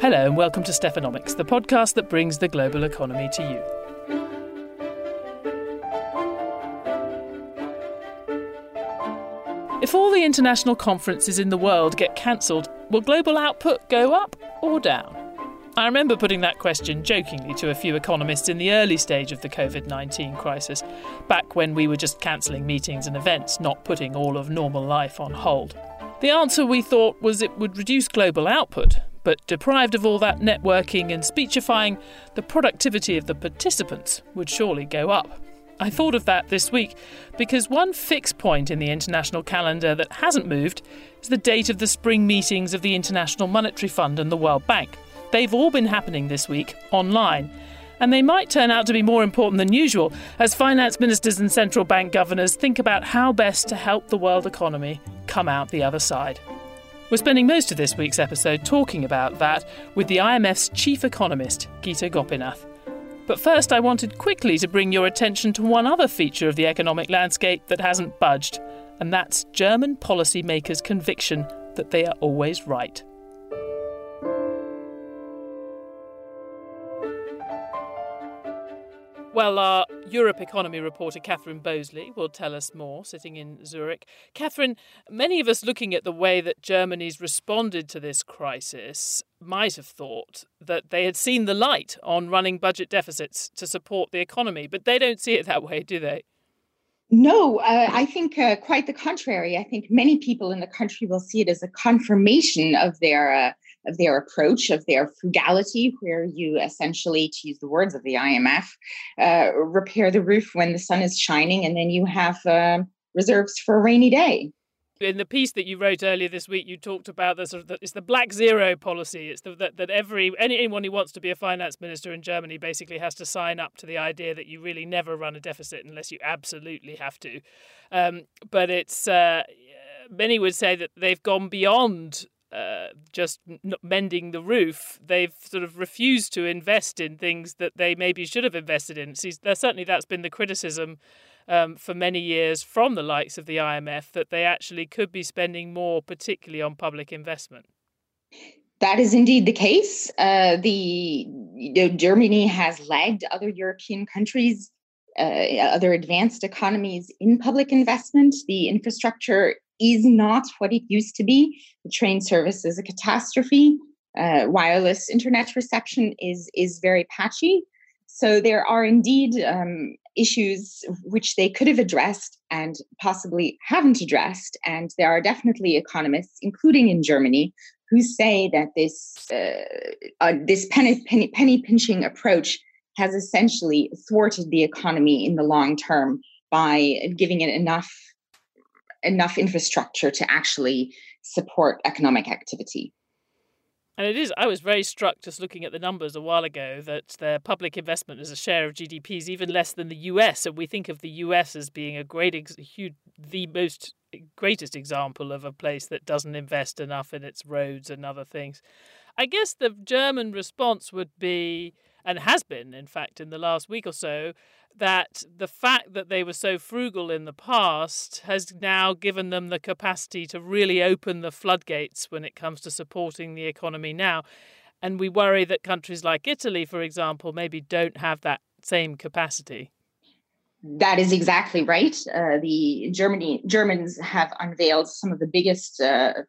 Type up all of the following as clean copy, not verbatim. Hello and welcome to Stephanomics, the podcast that brings the global economy to you. If all the international conferences in the world get cancelled, will global output go up or down? I remember putting that question jokingly to a few economists in the early stage of the COVID-19 crisis, back when we were just cancelling meetings and events, not putting all of normal life on hold. The answer, we thought, was it would reduce global output, but deprived of all that networking and speechifying, the productivity of the participants would surely go up. I thought of that this week because one fixed point in the international calendar that hasn't moved is the date of the spring meetings of the International Monetary Fund and the World Bank. They've all been happening this week, online. And they might turn out to be more important than usual as finance ministers and central bank governors think about how best to help the world economy come out the other side. We're spending most of this week's episode talking about that with the IMF's chief economist, Gita Gopinath. But first, I wanted quickly to bring your attention to one other feature of the economic landscape that hasn't budged, and that's German policymakers' conviction that they are always right. Well, our Europe economy reporter Catherine Bosley will tell us more, sitting in Zurich. Catherine, many of us looking at the way that Germany's responded to this crisis might have thought that they had seen the light on running budget deficits to support the economy, but they don't see it that way, do they? No, I think quite the contrary. I think many people in the country will see it as a confirmation of their approach, of their frugality, where you essentially, to use the words of the IMF, repair the roof when the sun is shining, and then you have reserves for a rainy day. In the piece that you wrote earlier this week, you talked about it's the black zero policy. It's anyone who wants to be a finance minister in Germany basically has to sign up to the idea that you really never run a deficit unless you absolutely have to. But it's many would say that they've gone beyond just mending the roof. They've sort of refused to invest in things that they maybe should have invested in. Certainly that's been the criticism for many years from the likes of the IMF, that they actually could be spending more, particularly on public investment. That is indeed the case. Germany has lagged other European countries, other advanced economies in public investment. The infrastructure is not what it used to be. The train service is a catastrophe. Wireless internet reception is very patchy. So there are indeed issues which they could have addressed and possibly haven't addressed. And there are definitely economists, including in Germany, who say that this penny-pinching approach has essentially thwarted the economy in the long term by giving it enough infrastructure to actually support economic activity. And it is, I was very struck just looking at the numbers a while ago that their public investment as a share of GDP is even less than the US. And we think of the US as being the greatest example of a place that doesn't invest enough in its roads and other things. I guess the German response would be, and has been, in fact, in the last week or so, that the fact that they were so frugal in the past has now given them the capacity to really open the floodgates when it comes to supporting the economy now. And we worry that countries like Italy, for example, maybe don't have that same capacity. That is exactly right. The Germans have unveiled some of the biggest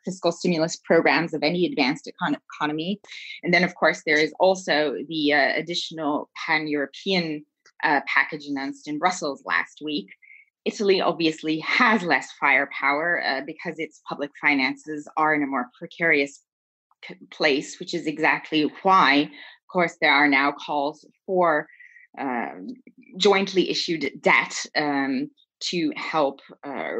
fiscal stimulus programs of any advanced economy. And then, of course, there is also the additional pan-European package announced in Brussels last week. Italy obviously has less firepower because its public finances are in a more precarious place, which is exactly why, of course, there are now calls for jointly issued debt to help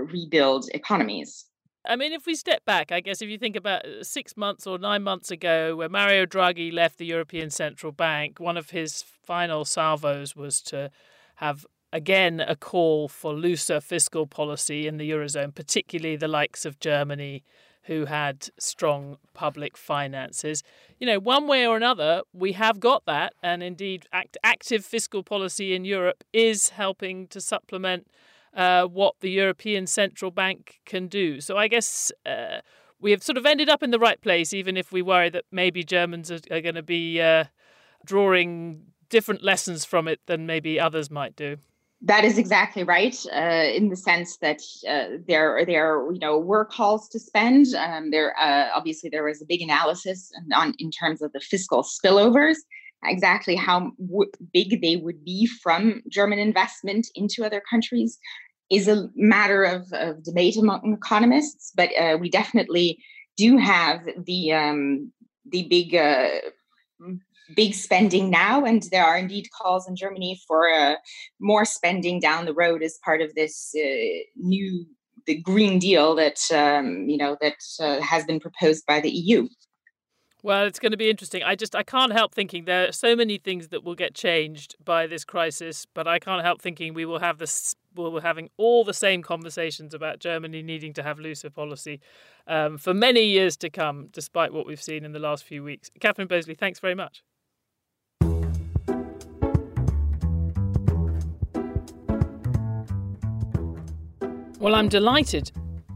rebuild economies. I mean, if we step back, I guess if you think about 6 months or 9 months ago, when Mario Draghi left the European Central Bank, one of his final salvos was to have, again, a call for looser fiscal policy in the Eurozone, particularly the likes of Germany, who had strong public finances. You know, one way or another, we have got that. And indeed, active fiscal policy in Europe is helping to supplement what the European Central Bank can do. So I guess we have sort of ended up in the right place, even if we worry that maybe Germans are going to be drawing different lessons from it than maybe others might do. That is exactly right, in the sense that there were calls to spend. Obviously there was a big analysis in terms of the fiscal spillovers, exactly how big they would be from German investment into other countries is a matter of debate among economists. But we definitely do have the big spending now, and there are indeed calls in Germany for more spending down the road as part of this the Green Deal that has been proposed by the EU. Well, it's going to be interesting. I can't help thinking there are so many things that will get changed by this crisis, but I can't help thinking we will have this. We're having all the same conversations about Germany needing to have looser policy for many years to come, despite what we've seen in the last few weeks. Catherine Bosley, thanks very much. Well, I'm delighted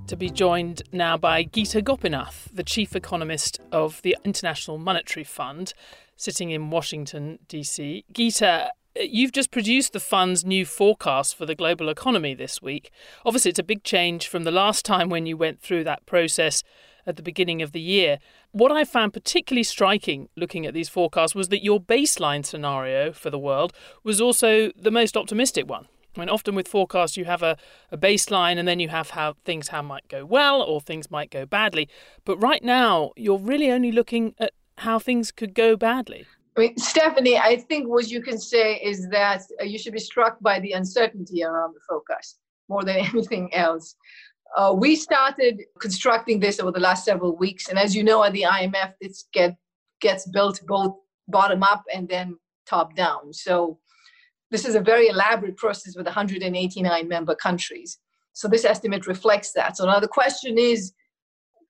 to be joined now by Gita Gopinath, the chief economist of the International Monetary Fund, sitting in Washington, D.C. Gita, you've just produced the fund's new forecast for the global economy this week. Obviously, it's a big change from the last time when you went through that process at the beginning of the year. What I found particularly striking looking at these forecasts was that your baseline scenario for the world was also the most optimistic one. I mean, often with forecasts, you have a baseline and then you have how things might go well or things might go badly. But right now, you're really only looking at how things could go badly. I mean, Stephanie, I think what you can say is that you should be struck by the uncertainty around the forecast more than anything else. We started constructing this over the last several weeks. And as you know, at the IMF, it gets built both bottom up and then top down. So this is a very elaborate process with 189 member countries. So this estimate reflects that. So now the question is,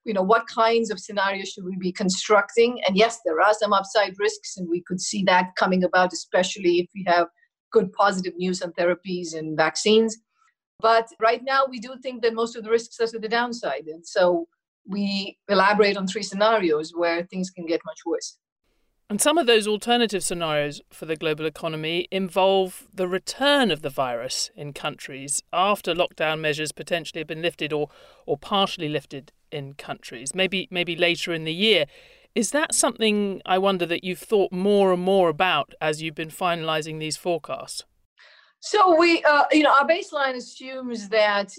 what kinds of scenarios should we be constructing? And yes, there are some upside risks, and we could see that coming about, especially if we have good positive news on therapies and vaccines. But right now, we do think that most of the risks are to the downside. And so we elaborate on three scenarios where things can get much worse. And some of those alternative scenarios for the global economy involve the return of the virus in countries after lockdown measures potentially have been lifted or partially lifted in countries, maybe later in the year. Is that something, I wonder, that you've thought more and more about as you've been finalising these forecasts? So we, our baseline assumes that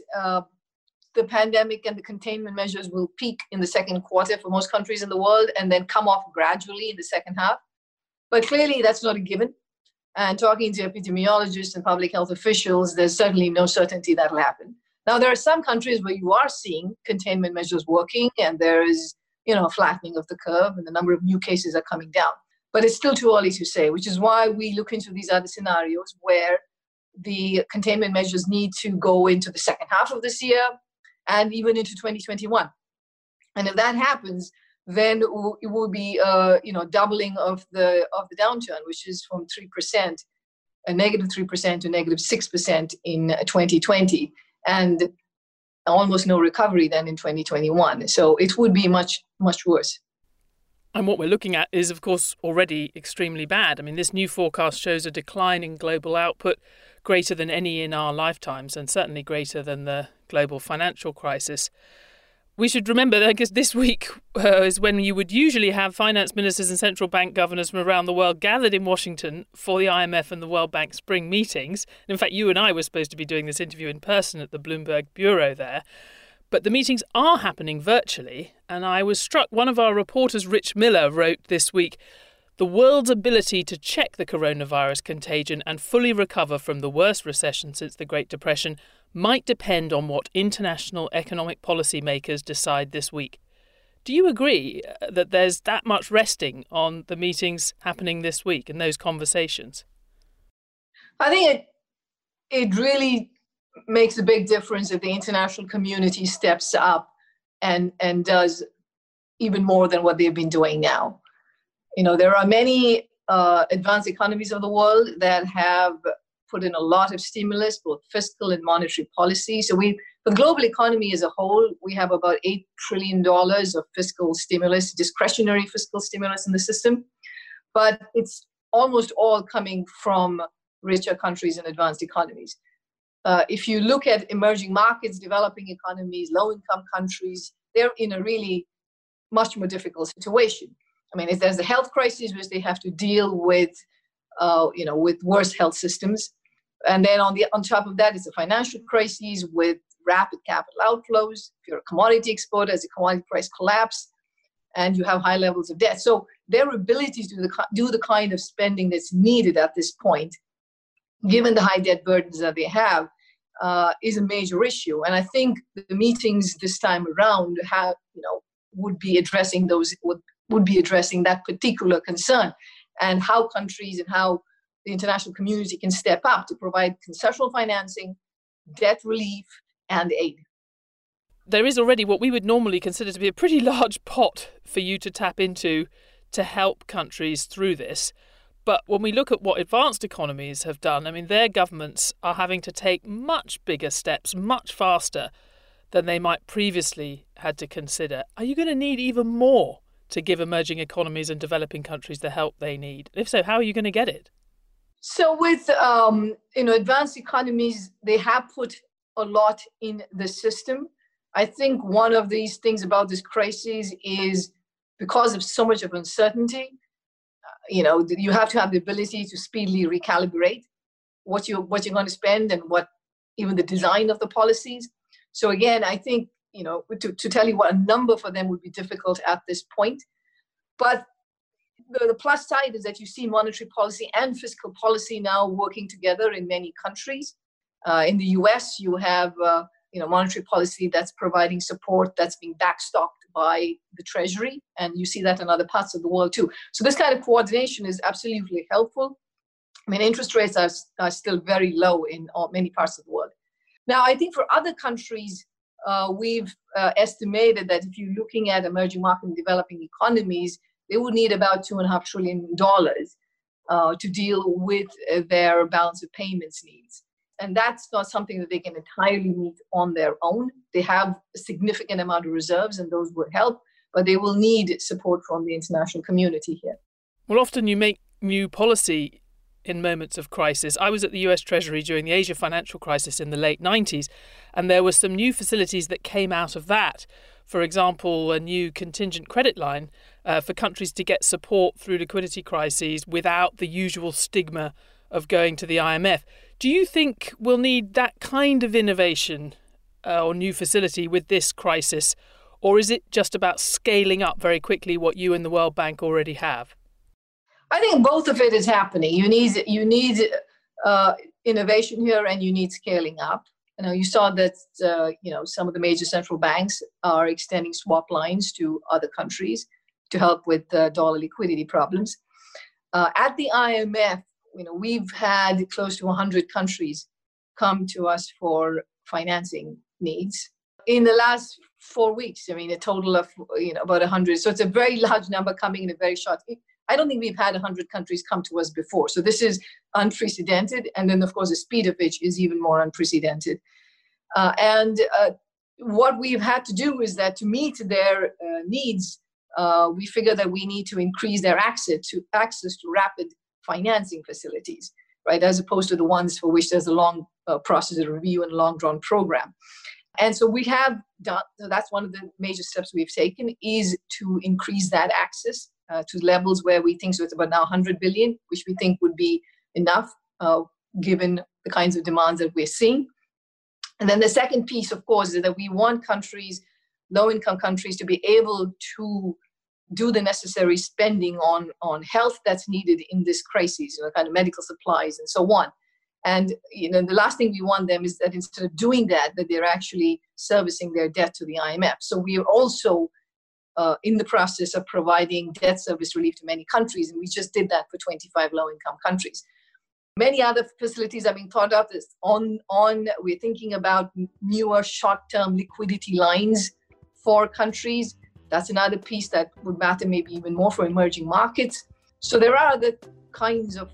the pandemic and the containment measures will peak in the second quarter for most countries in the world and then come off gradually in the second half. But clearly that's not a given. And talking to epidemiologists and public health officials, there's certainly no certainty that'll happen. Now, there are some countries where you are seeing containment measures working and there is, flattening of the curve and the number of new cases are coming down. But it's still too early to say, which is why we look into these other scenarios where the containment measures need to go into the second half of this year and even into 2021. And if that happens, then it will be doubling of the downturn, which is from 3%, a negative 3% to negative 6% in 2020, and almost no recovery then in 2021. So it would be much, much worse. And what we're looking at is, of course, already extremely bad. I mean, this new forecast shows a decline in global output greater than any in our lifetimes and certainly greater than the global financial crisis. We should remember that I guess this week is when you would usually have finance ministers and central bank governors from around the world gathered in Washington for the IMF and the World Bank spring meetings. And in fact, you and I were supposed to be doing this interview in person at the Bloomberg Bureau there. But the meetings are happening virtually, and I was struck, one of our reporters, Rich Miller, wrote this week, the world's ability to check the coronavirus contagion and fully recover from the worst recession since the Great Depression might depend on what international economic policymakers decide this week. Do you agree that there's that much resting on the meetings happening this week and those conversations? I think it really makes a big difference if the international community steps up and does even more than what they've been doing now. There are many advanced economies of the world that have put in a lot of stimulus, both fiscal and monetary policy. So for the global economy as a whole, we have about $8 trillion of fiscal stimulus, discretionary fiscal stimulus in the system. But it's almost all coming from richer countries and advanced economies. If you look at emerging markets, developing economies, low-income countries, they're in a really much more difficult situation. I mean, if there's a health crisis, which they have to deal with, with worse health systems. And then on top of that, it's a financial crisis with rapid capital outflows. If you're a commodity exporter, there's a commodity price collapse, and you have high levels of debt. So their ability to do the kind of spending that's needed at this point, given the high debt burdens that they have, is a major issue. And I think the meetings this time around would be addressing that particular concern, and how countries and how the international community can step up to provide concessional financing, debt relief, and aid. There is already what we would normally consider to be a pretty large pot for you to tap into to help countries through this. But when we look at what advanced economies have done, I mean, their governments are having to take much bigger steps, much faster than they might previously had to consider. Are you going to need even more to give emerging economies and developing countries the help they need? If so, how are you going to get it? So with advanced economies, they have put a lot in the system. I think one of these things about this crisis is because of so much of uncertainty, you have to have the ability to speedily recalibrate what you're going to spend and what even the design of the policies. So again, I think, to tell you what a number for them would be difficult at this point. But the plus side is that you see monetary policy and fiscal policy now working together in many countries. In the US, you have monetary policy that's providing support that's being backstopped by the Treasury, and you see that in other parts of the world too. So this kind of coordination is absolutely helpful. I mean, interest rates are still very low in many parts of the world. Now, I think for other countries, we've estimated that if you're looking at emerging market and developing economies, they would need about $2.5 trillion to deal with their balance of payments needs. And that's not something that they can entirely meet on their own. They have a significant amount of reserves, and those would help, but they will need support from the international community here. Well, often you make new policy in moments of crisis. I was at the US Treasury during the Asia financial crisis in the late 90s, and there were some new facilities that came out of that. For example, a new contingent credit line for countries to get support through liquidity crises without the usual stigma of going to the IMF. Do you think we'll need that kind of innovation or new facility with this crisis, or is it just about scaling up very quickly what you and the World Bank already have? I think both of it is happening. You need innovation here, and you need scaling up. You saw that some of the major central banks are extending swap lines to other countries to help with dollar liquidity problems. At the IMF, we've had close to 100 countries come to us for financing needs in the last 4 weeks. I mean, a total of about 100. So it's a very large number coming in a very short. I don't think we've had 100 countries come to us before. So this is unprecedented. And then, of course, the speed of which is even more unprecedented. And what we've had to do is that to meet their needs, we figure that we need to increase their access to rapid financing facilities, right, as opposed to the ones for which there's a long process of review and long-drawn program. And so we have done, so that's one of the major steps we've taken, is to increase that access to levels where we think, so it's about now 100 billion, which we think would be enough given the kinds of demands that we're seeing. And then the second piece, of course, is that we want countries, low-income countries, to be able to do the necessary spending on health that's needed in this crisis, kind of medical supplies and so on. And the last thing we want them is that instead of doing that they're actually servicing their debt to the IMF. So we are also in the process of providing debt service relief to many countries. And we just did that for 25 low-income countries. Many other facilities are being thought of. We're thinking about newer short-term liquidity lines for countries. That's another piece that would matter maybe even more for emerging markets. So there are other kinds of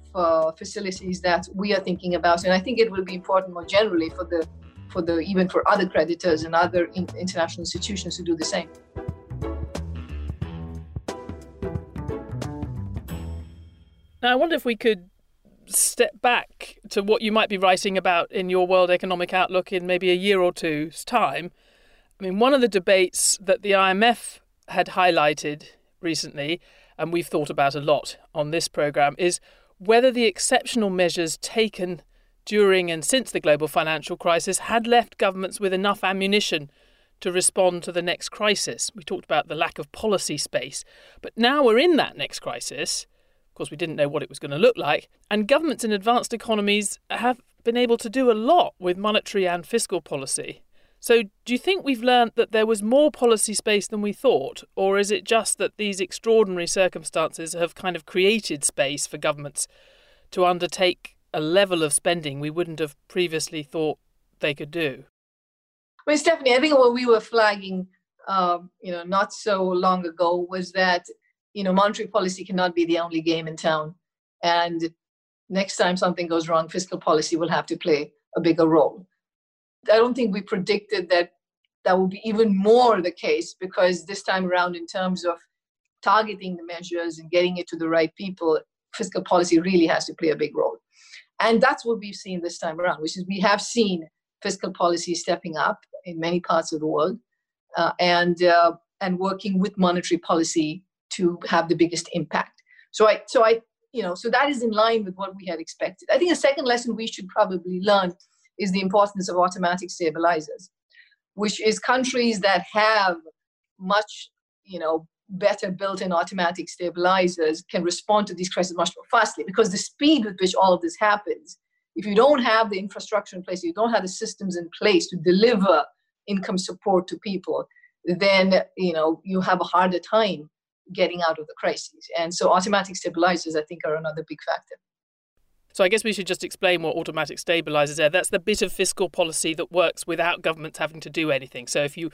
facilities that we are thinking about. And I think it will be important more generally for even for other creditors and other international institutions to do the same. Now, I wonder if we could step back to what you might be writing about in your World Economic Outlook in maybe a year or two's time. I mean, one of the debates that the IMF had highlighted recently, and we've thought about a lot on this programme, is whether the exceptional measures taken during and since the global financial crisis had left governments with enough ammunition to respond to the next crisis. We talked about the lack of policy space, but now we're in that next crisis. Of course, we didn't know what it was going to look like. And governments in advanced economies have been able to do a lot with monetary and fiscal policy. So do you think we've learned that there was more policy space than we thought? Or is it just that these extraordinary circumstances have kind of created space for governments to undertake a level of spending we wouldn't have previously thought they could do? Well, Stephanie, I think what we were flagging, not so long ago was that monetary policy cannot be the only game in town. And next time something goes wrong, fiscal policy will have to play a bigger role. I don't think we predicted that would be even more the case, because this time around, in terms of targeting the measures and getting it to the right people, fiscal policy really has to play a big role. And that's what we've seen this time around, which is we have seen fiscal policy stepping up in many parts of the world and working with monetary policy to have the biggest impact. So that is in line with what we had expected. I think a second lesson we should probably learn is the importance of automatic stabilizers, which is countries that have much, better built-in automatic stabilizers can respond to these crises much more fastly, because the speed with which all of this happens, if you don't have the infrastructure in place, you don't have the systems in place to deliver income support to people, then, you have a harder time getting out of the crises. And so automatic stabilizers, I think, are another big factor. So I guess we should just explain what automatic stabilizers are. That's the bit of fiscal policy that works without governments having to do anything. So if you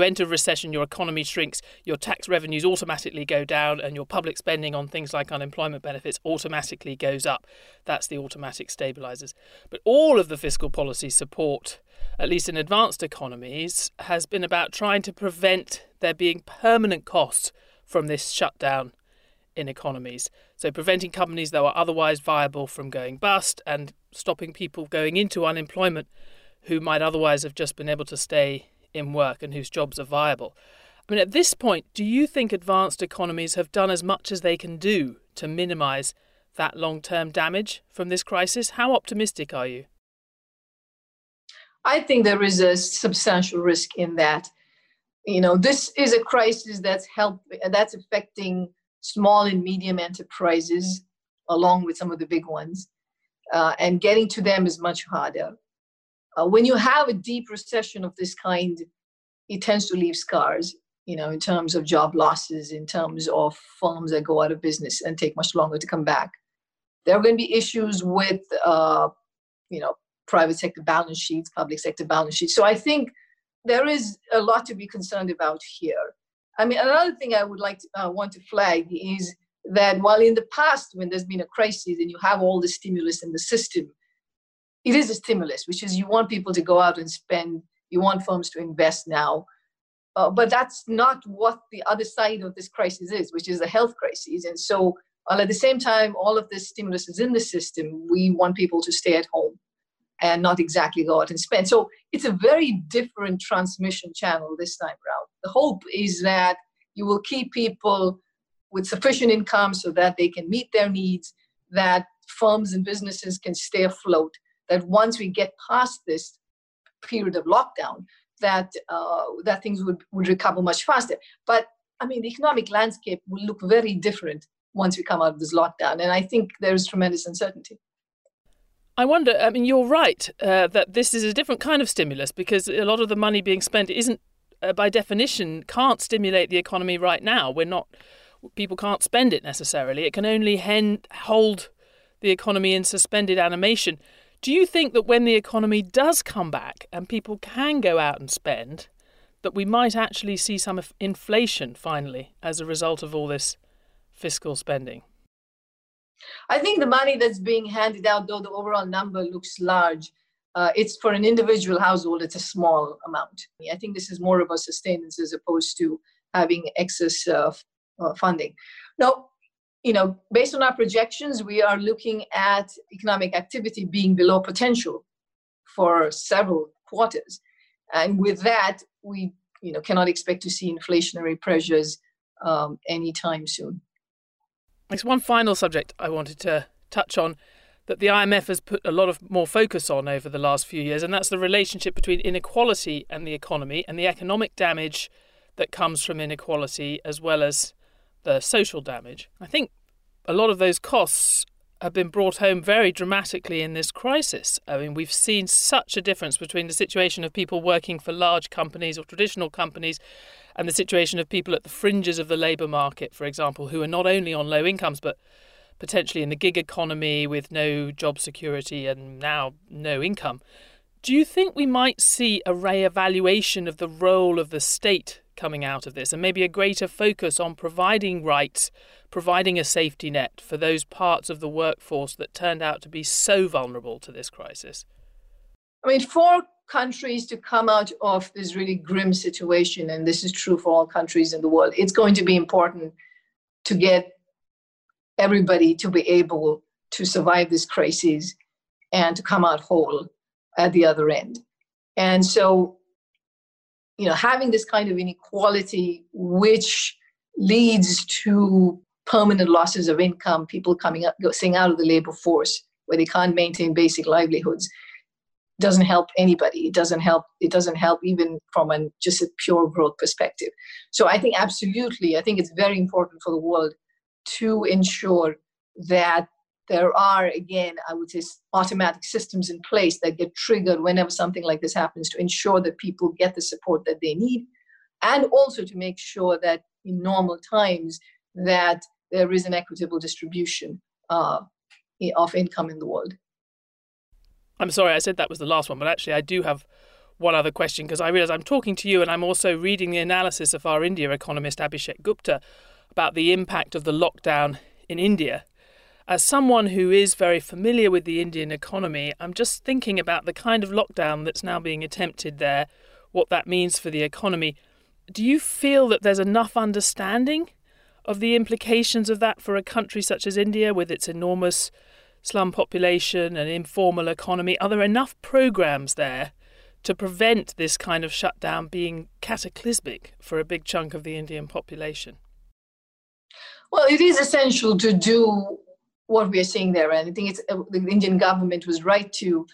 enter recession, your economy shrinks, your tax revenues automatically go down, and your public spending on things like unemployment benefits automatically goes up. That's the automatic stabilizers. But all of the fiscal policy support, at least in advanced economies, has been about trying to prevent there being permanent costs from this shutdown in economies. So preventing companies that were otherwise viable from going bust, and stopping people going into unemployment who might otherwise have just been able to stay in work and whose jobs are viable. I mean, at this point, do you think advanced economies have done as much as they can do to minimise that long-term damage from this crisis? How optimistic are you? I think there is a substantial risk in that. This is a crisis that's affecting small and medium enterprises, along with some of the big ones, and getting to them is much harder. When you have a deep recession of this kind, it tends to leave scars, in terms of job losses, in terms of firms that go out of business and take much longer to come back. There are going to be issues with, private sector balance sheets, public sector balance sheets. So I think there is a lot to be concerned about here. I mean, another thing I would want to flag is that while in the past, when there's been a crisis and you have all the stimulus in the system, it is a stimulus, which is you want people to go out and spend, you want firms to invest now. But that's not what the other side of this crisis is, which is a health crisis. And so while at the same time, all of this stimulus is in the system, we want people to stay at home and not exactly go out and spend. So it's a very different transmission channel this time around. The hope is that you will keep people with sufficient income so that they can meet their needs, that firms and businesses can stay afloat, that once we get past this period of lockdown, that things would recover much faster. But, the economic landscape will look very different once we come out of this lockdown. And I think there's tremendous uncertainty. I wonder, you're right that this is a different kind of stimulus, because a lot of the money being spent isn't, by definition, can't stimulate the economy right now. People can't spend it necessarily. It can only hold the economy in suspended animation. Do you think that when the economy does come back and people can go out and spend, that we might actually see some inflation finally as a result of all this fiscal spending? I think the money that's being handed out, though the overall number looks large, it's for an individual household, it's a small amount. I think this is more about sustenance as opposed to having excess funding. Now, based on our projections, we are looking at economic activity being below potential for several quarters. And with that, we cannot expect to see inflationary pressures anytime soon. There's one final subject I wanted to touch on that the IMF has put a lot of more focus on over the last few years, and that's the relationship between inequality and the economy and the economic damage that comes from inequality as well as the social damage. I think a lot of those costs have been brought home very dramatically in this crisis. I mean, we've seen such a difference between the situation of people working for large companies or traditional companies and the situation of people at the fringes of the labour market, for example, who are not only on low incomes, but potentially in the gig economy with no job security and now no income. Do you think we might see a re-evaluation of the role of the state coming out of this and maybe a greater focus on providing rights, providing a safety net for those parts of the workforce that turned out to be so vulnerable to this crisis? I mean, for countries to come out of this really grim situation, and this is true for all countries in the world, it's going to be important to get everybody to be able to survive this crisis and to come out whole at the other end. And so having this kind of inequality, which leads to permanent losses of income, people going out of the labor force where they can't maintain basic livelihoods, doesn't help anybody. It doesn't help even from just a pure growth perspective. So I think absolutely, it's very important for the world to ensure that there are, again, I would say, automatic systems in place that get triggered whenever something like this happens to ensure that people get the support that they need, and also to make sure that in normal times that there is an equitable distribution of income in the world. I'm sorry, I said that was the last one, but actually I do have one other question, because I realise I'm talking to you and I'm also reading the analysis of our India economist Abhishek Gupta about the impact of the lockdown in India. As someone who is very familiar with the Indian economy, I'm just thinking about the kind of lockdown that's now being attempted there, what that means for the economy. Do you feel that there's enough understanding of the implications of that for a country such as India with its enormous slum population and informal economy? Are there enough programs there to prevent this kind of shutdown being cataclysmic for a big chunk of the Indian population? Well, it is essential to do what we are seeing there, and I think the Indian government was right to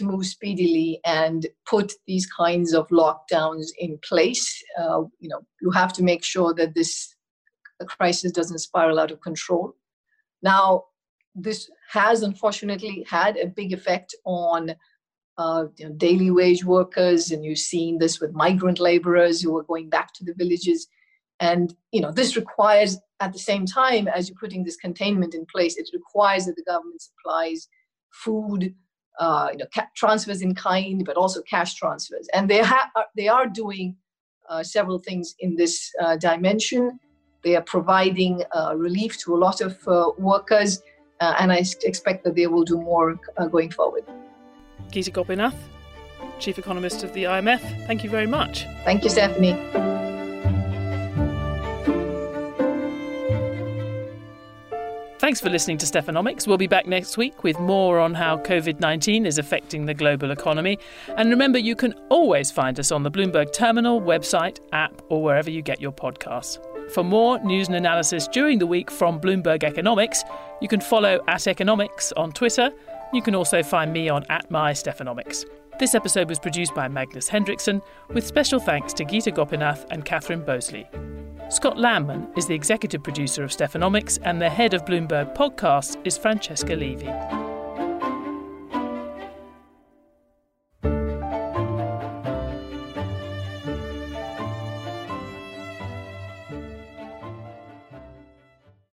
move speedily and put these kinds of lockdowns in place. You have to make sure that this crisis doesn't spiral out of control. Now, this has unfortunately had a big effect on daily wage workers, and you've seen this with migrant laborers who are going back to the villages. And, this requires, at the same time as you're putting this containment in place, it requires that the government supplies food, transfers in kind, but also cash transfers. And they are doing several things in this dimension. They are providing relief to a lot of workers, and I expect that they will do more going forward. Gita Gopinath, Chief Economist of the IMF, thank you very much. Thank you, Stephanie. Thanks for listening to Stephanomics. We'll be back next week with more on how COVID-19 is affecting the global economy. And remember, you can always find us on the Bloomberg Terminal, website, app, or wherever you get your podcasts. For more news and analysis during the week from Bloomberg Economics, you can follow @Economics on Twitter. You can also find me on @MyStephanomics. This episode was produced by Magnus Hendrickson, with special thanks to Gita Gopinath and Catherine Bosley. Scott Landman is the executive producer of Stephanomics, and the head of Bloomberg Podcasts is Francesca Levy.